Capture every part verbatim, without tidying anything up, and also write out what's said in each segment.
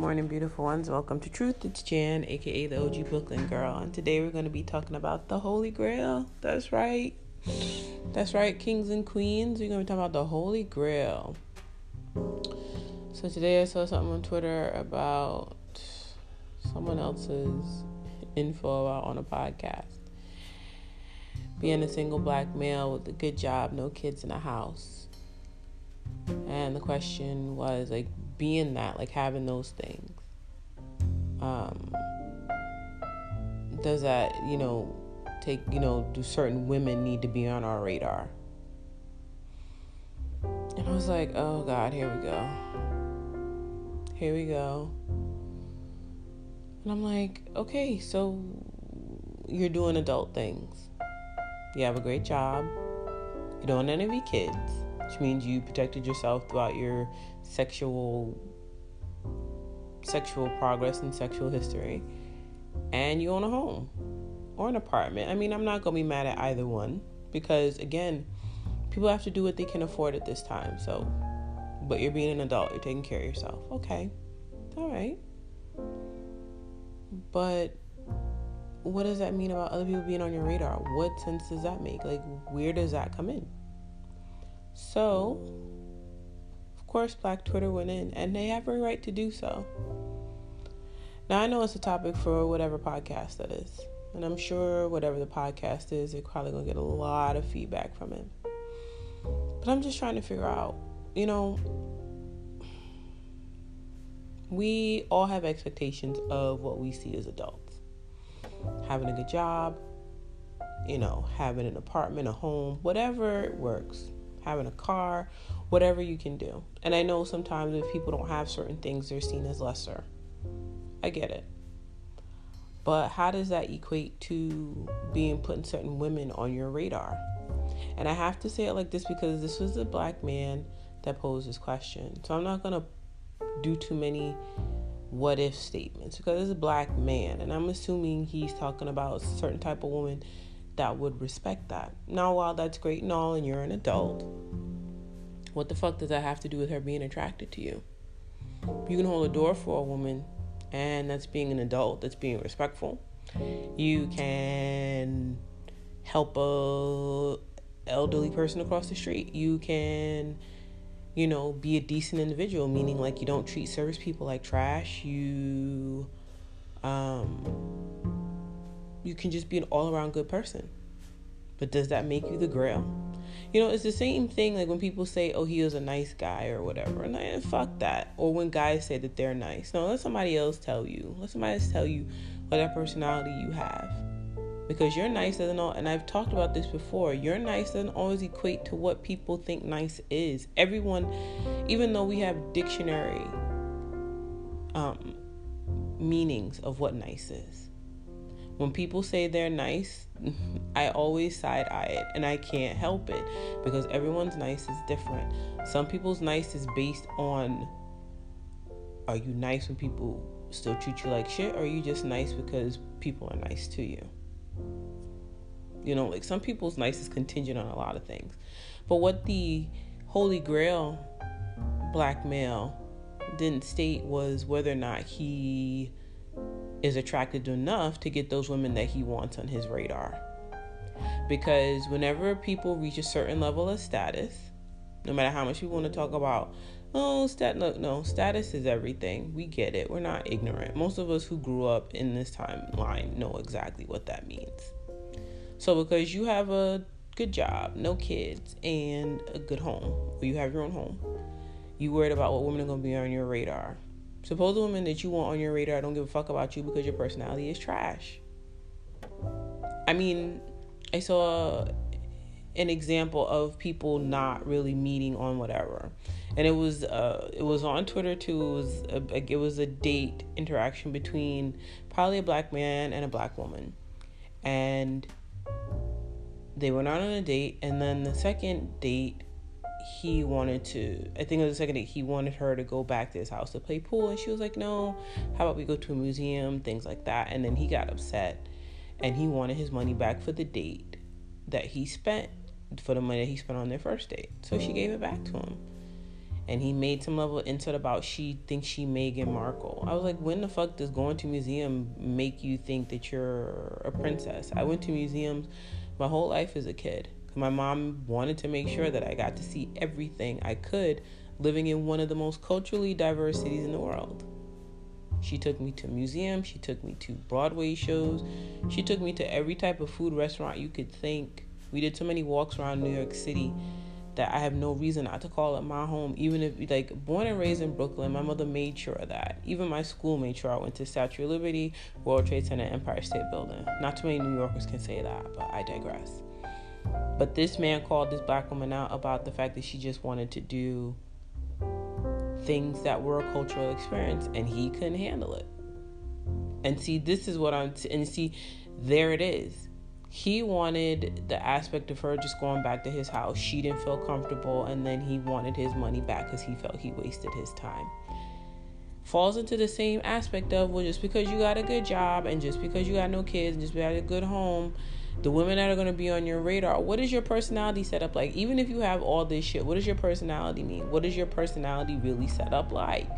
morning, beautiful ones. Welcome to Truth. It's Jan, aka the O G Brooklyn Girl, and today we're going to be talking about the Holy Grail. That's right, that's right, kings and queens. We're going to be talking about the Holy Grail. So today I saw something on Twitter about someone else's info about on a podcast being a single black male with a good job, no kids, in a house, and the question was like, being that, like having those things, um, does that, you know, take, you know, do certain women need to be on our radar? And I was like, oh God, here we go. Here we go. And I'm like, okay, so you're doing adult things. You have a great job. You don't want any of your kids, which means you protected yourself throughout your sexual sexual progress and sexual history, and you own a home or an apartment. I mean, I'm not gonna be mad at either one, because again, people have to do what they can afford at this time. So, but you're being an adult, you're taking care of yourself. Okay, all right. But what does that mean about other people being on your radar? What sense does that make? Like, where does that come in? So, of course, Black Twitter went in, and they have every right to do so. Now, I know it's a topic for whatever podcast that is, and I'm sure whatever the podcast is, they're probably going to get a lot of feedback from it. But I'm just trying to figure out, you know, we all have expectations of what we see as adults. Having a good job, you know, having an apartment, a home, whatever works. Having a car, whatever you can do. And I know sometimes if people don't have certain things, they're seen as lesser. I get it. But how does that equate to being putting certain women on your radar? And I have to say it like this, because this was a black man that posed this question. So I'm not going to do too many what if statements, because it's a black man, and I'm assuming he's talking about a certain type of woman that would respect that. Now, while that's great and all, and you're an adult, what the fuck does that have to do with her being attracted to you? You can hold a door for a woman, and that's being an adult, that's being respectful. You can help a elderly person across the street. You can, you know, be a decent individual, meaning like you don't treat service people like trash. You, um... you can just be an all-around good person. But does that make you the Grail? You know, it's the same thing like when people say, oh, he was a nice guy or whatever. And I, fuck that. Or when guys say that they're nice. No, let somebody else tell you. Let somebody else tell you what that personality you have. Because you're nice doesn't all, and I've talked about this before, you're nice doesn't always equate to what people think nice is. Everyone, even though we have dictionary um, meanings of what nice is, when people say they're nice, I always side-eye it, and I can't help it, because everyone's nice is different. Some people's nice is based on, are you nice when people still treat you like shit, or are you just nice because people are nice to you? You know, like some people's nice is contingent on a lot of things. But what the Holy Grail black male didn't state was whether or not he is attracted enough to get those women that he wants on his radar. Because whenever people reach a certain level of status, no matter how much you want to talk about, oh, stat, no, no, status is everything. We get it. We're not ignorant. Most of us who grew up in this timeline know exactly what that means. So because you have a good job, no kids, and a good home, or you have your own home, you worried about what women are going to be on your radar. Suppose the women that you want on your radar don't give a fuck about you because your personality is trash. I mean, I saw an example of people not really meeting on whatever, and it was uh, it was on Twitter too. It was a, it was a date interaction between probably a black man and a black woman, and they went out on a date, and then the second date, he wanted to, I think it was the second date, he wanted her to go back to his house to play pool, and she was like, no, how about we go to a museum, things like that. And then he got upset, and he wanted his money back for the date that he spent, for the money that he spent on their first date. So she gave it back to him, and he made some level into about she thinks she Meghan Markle. I was like, when the fuck does going to a museum make you think that you're a princess? I went to museums my whole life as a kid. My mom wanted to make sure that I got to see everything I could living in one of the most culturally diverse cities in the world. She took me to museums. She took me to Broadway shows. She took me to every type of food restaurant you could think. We did so many walks around New York City that I have no reason not to call it my home. Even if, like, born and raised in Brooklyn, my mother made sure of that. Even my school made sure I went to Statue of Liberty, World Trade Center, Empire State Building. Not too many New Yorkers can say that, but I digress. But this man called this black woman out about the fact that she just wanted to do things that were a cultural experience, and he couldn't handle it. And see, this is what I'm... T- and see, there it is. He wanted the aspect of her just going back to his house. She didn't feel comfortable, and then he wanted his money back because he felt he wasted his time. Falls into the same aspect of, well, just because you got a good job and just because you got no kids and just got a good home, the women that are going to be on your radar, what is your personality set up like? Even if you have all this shit, what does your personality mean? What is your personality really set up like?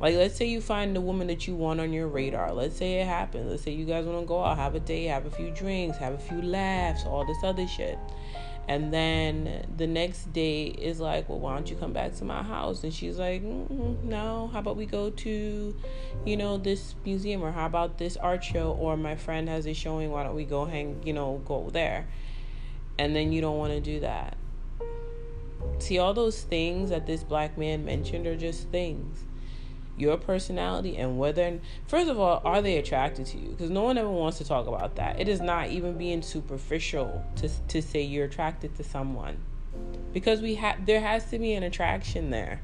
Like, let's say you find the woman that you want on your radar. Let's say it happens. Let's say you guys want to go out, have a date, have a few drinks, have a few laughs, all this other shit. And then the next day is like, well, why don't you come back to my house? And she's like, no, how about we go to, you know, this museum, or how about this art show, or my friend has a showing, why don't we go hang, you know, go there? And then you don't want to do that. See, all those things that this black man mentioned are just things. Your personality and whether, first of all, are they attracted to you? Because no one ever wants to talk about that. It is not even being superficial to to say you're attracted to someone, because we have there has to be an attraction there.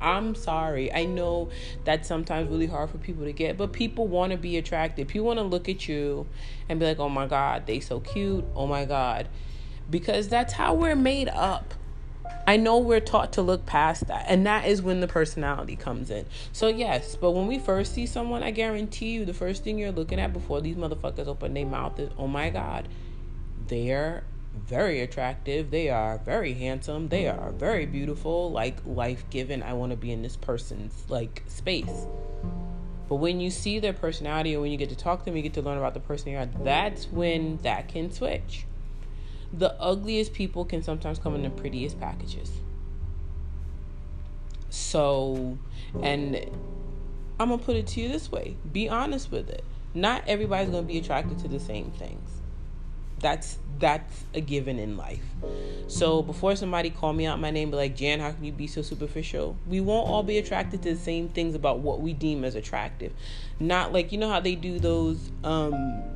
I'm sorry. I know that's sometimes really hard for people to get, but people want to be attracted. People want to look at you and be like, oh my God, they so cute. Oh my God, because that's how we're made up. I know we're taught to look past that, and that is when the personality comes in. So yes, but when we first see someone, I guarantee you the first thing you're looking at before these motherfuckers open their mouth is, oh my God, they are very attractive, they are very handsome, they are very beautiful, like life given, I want to be in this person's like space. But when you see their personality, or when you get to talk to them, you get to learn about the person you are, that's when that can switch. The ugliest people can sometimes come in the prettiest packages. So, and I'm going to put it to you this way. Be honest with it. Not everybody's going to be attracted to the same things. That's that's a given in life. So before somebody call me out my name, be like, Jan, how can you be so superficial? We won't all be attracted to the same things about what we deem as attractive. Not like, you know how they do those... Um,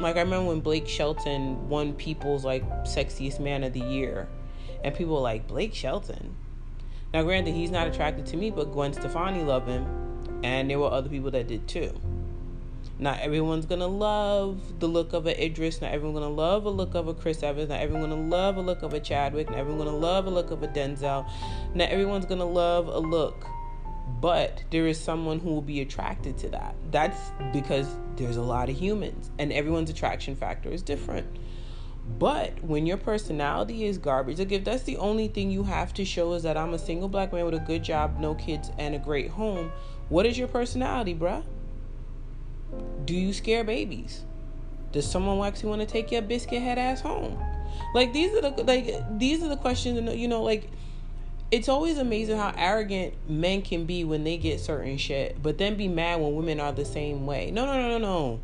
Like, I remember when Blake Shelton won People's, like, Sexiest Man of the Year. And people were like, Blake Shelton? Now, granted, he's not attracted to me, but Gwen Stefani loved him. And there were other people that did, too. Not everyone's going to love the look of a Idris. Not everyone's going to love a look of a Chris Evans. Not everyone's going to love a look of a Chadwick. Not everyone's going to love a look of a Denzel. Not everyone's going to love a look. But there is someone who will be attracted to that. That's because there's a lot of humans, and everyone's attraction factor is different. But when your personality is garbage, like if that's the only thing you have to show is that I'm a single black man with a good job, no kids, and a great home, what is your personality, bruh? Do you scare babies? Does someone actually want to take your biscuit head ass home? Like these are the like these are the questions, you know, like. It's always amazing how arrogant men can be when they get certain shit, but then be mad when women are the same way. No, no, no, no, no.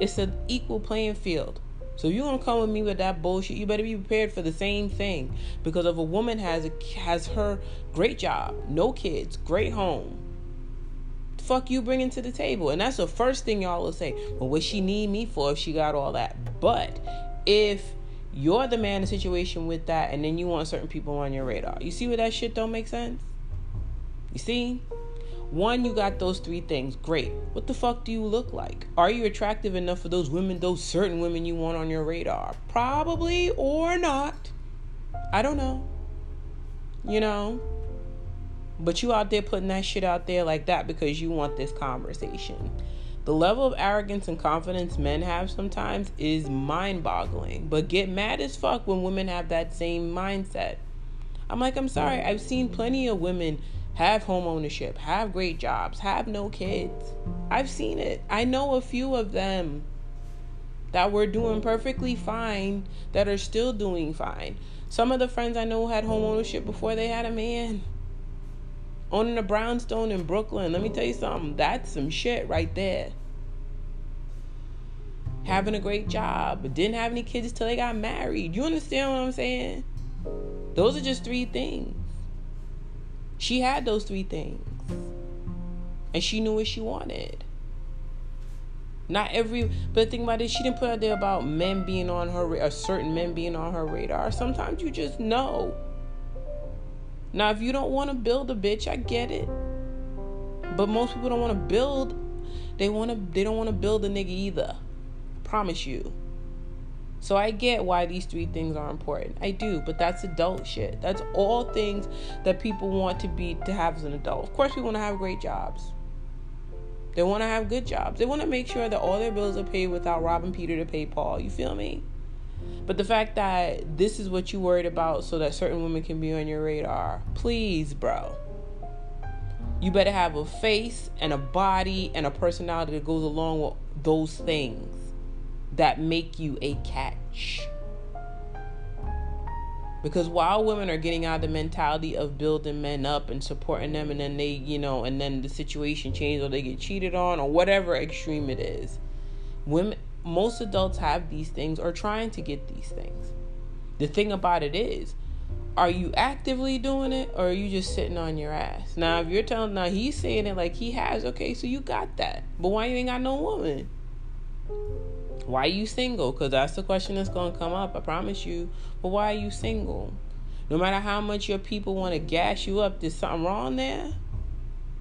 It's an equal playing field. So if you're going to come with me with that bullshit, you better be prepared for the same thing. Because if a woman has a, has her great job, no kids, great home, the fuck you bringing to the table? And that's the first thing y'all will say. Well, what she need me for if she got all that? But if... you're the man in a situation with that, and then you want certain people on your radar. You see where that shit don't make sense? You see? One, you got those three things. Great. What the fuck do you look like? Are you attractive enough for those women, those certain women you want on your radar? Probably or not. I don't know. You know? But you out there putting that shit out there like that because you want this conversation. The level of arrogance and confidence men have sometimes is mind-boggling. But get mad as fuck when women have that same mindset. I'm like, I'm sorry. I've seen plenty of women have home ownership, have great jobs, have no kids. I've seen it. I know a few of them that were doing perfectly fine, that are still doing fine. Some of the friends I know had home ownership before they had a man. Owning a brownstone in Brooklyn, let me tell you something, that's some shit right there. Having a great job, but didn't have any kids till they got married. You understand what I'm saying? Those are just three things. She had those three things. And she knew what she wanted. Not every, but the thing about it, she didn't put out there about men being on her, or certain men being on her radar. Sometimes you just know. Now, if you don't want to build a bitch, I get it. But most people don't want to build. They want to. They don't want to build a nigga either. I promise you. So I get why these three things are important. I do, but that's adult shit. That's all things that people want to be to have as an adult. Of course, we want to have great jobs. They want to have good jobs. They want to make sure that all their bills are paid without robbing Peter to pay Paul. You feel me? But the fact that this is what you worried about so that certain women can be on your radar. Please, bro. You better have a face and a body and a personality that goes along with those things that make you a catch. Because while women are getting out of the mentality of building men up and supporting them, and then they, you know, and then the situation changes or they get cheated on or whatever extreme it is, women, most adults have these things or trying to get these things. The thing about it is, are you actively doing it or are you just sitting on your ass? Now, if you're telling, now he's saying it like he has, okay, so you got that. But why you ain't got no woman? Why are you single? Because that's the question that's going to come up, I promise you. But why are you single? No matter how much your people want to gas you up, there's something wrong there.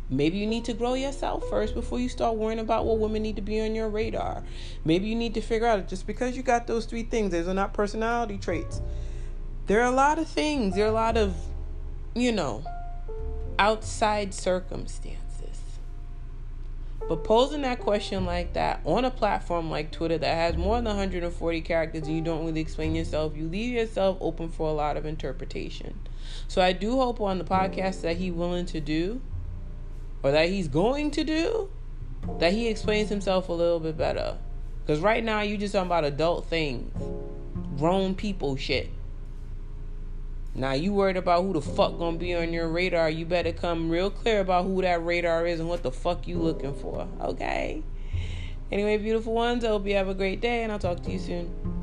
Maybe you need to grow yourself first before you start worrying about what women need to be on your radar. Maybe you need to figure out, just because you got those three things, those are not personality traits. There are a lot of things. There are a lot of, you know, outside circumstances. But posing that question like that on a platform like Twitter that has more than one hundred forty characters and you don't really explain yourself, you leave yourself open for a lot of interpretation. So I do hope on the podcast that he's willing to do, or that he's going to do, that he explains himself a little bit better. Because right now you just talking about adult things. Grown people shit. Now, you worried about who the fuck gonna be on your radar. You better come real clear about who that radar is and what the fuck you looking for, okay? Anyway, beautiful ones, I hope you have a great day, and I'll talk to you soon.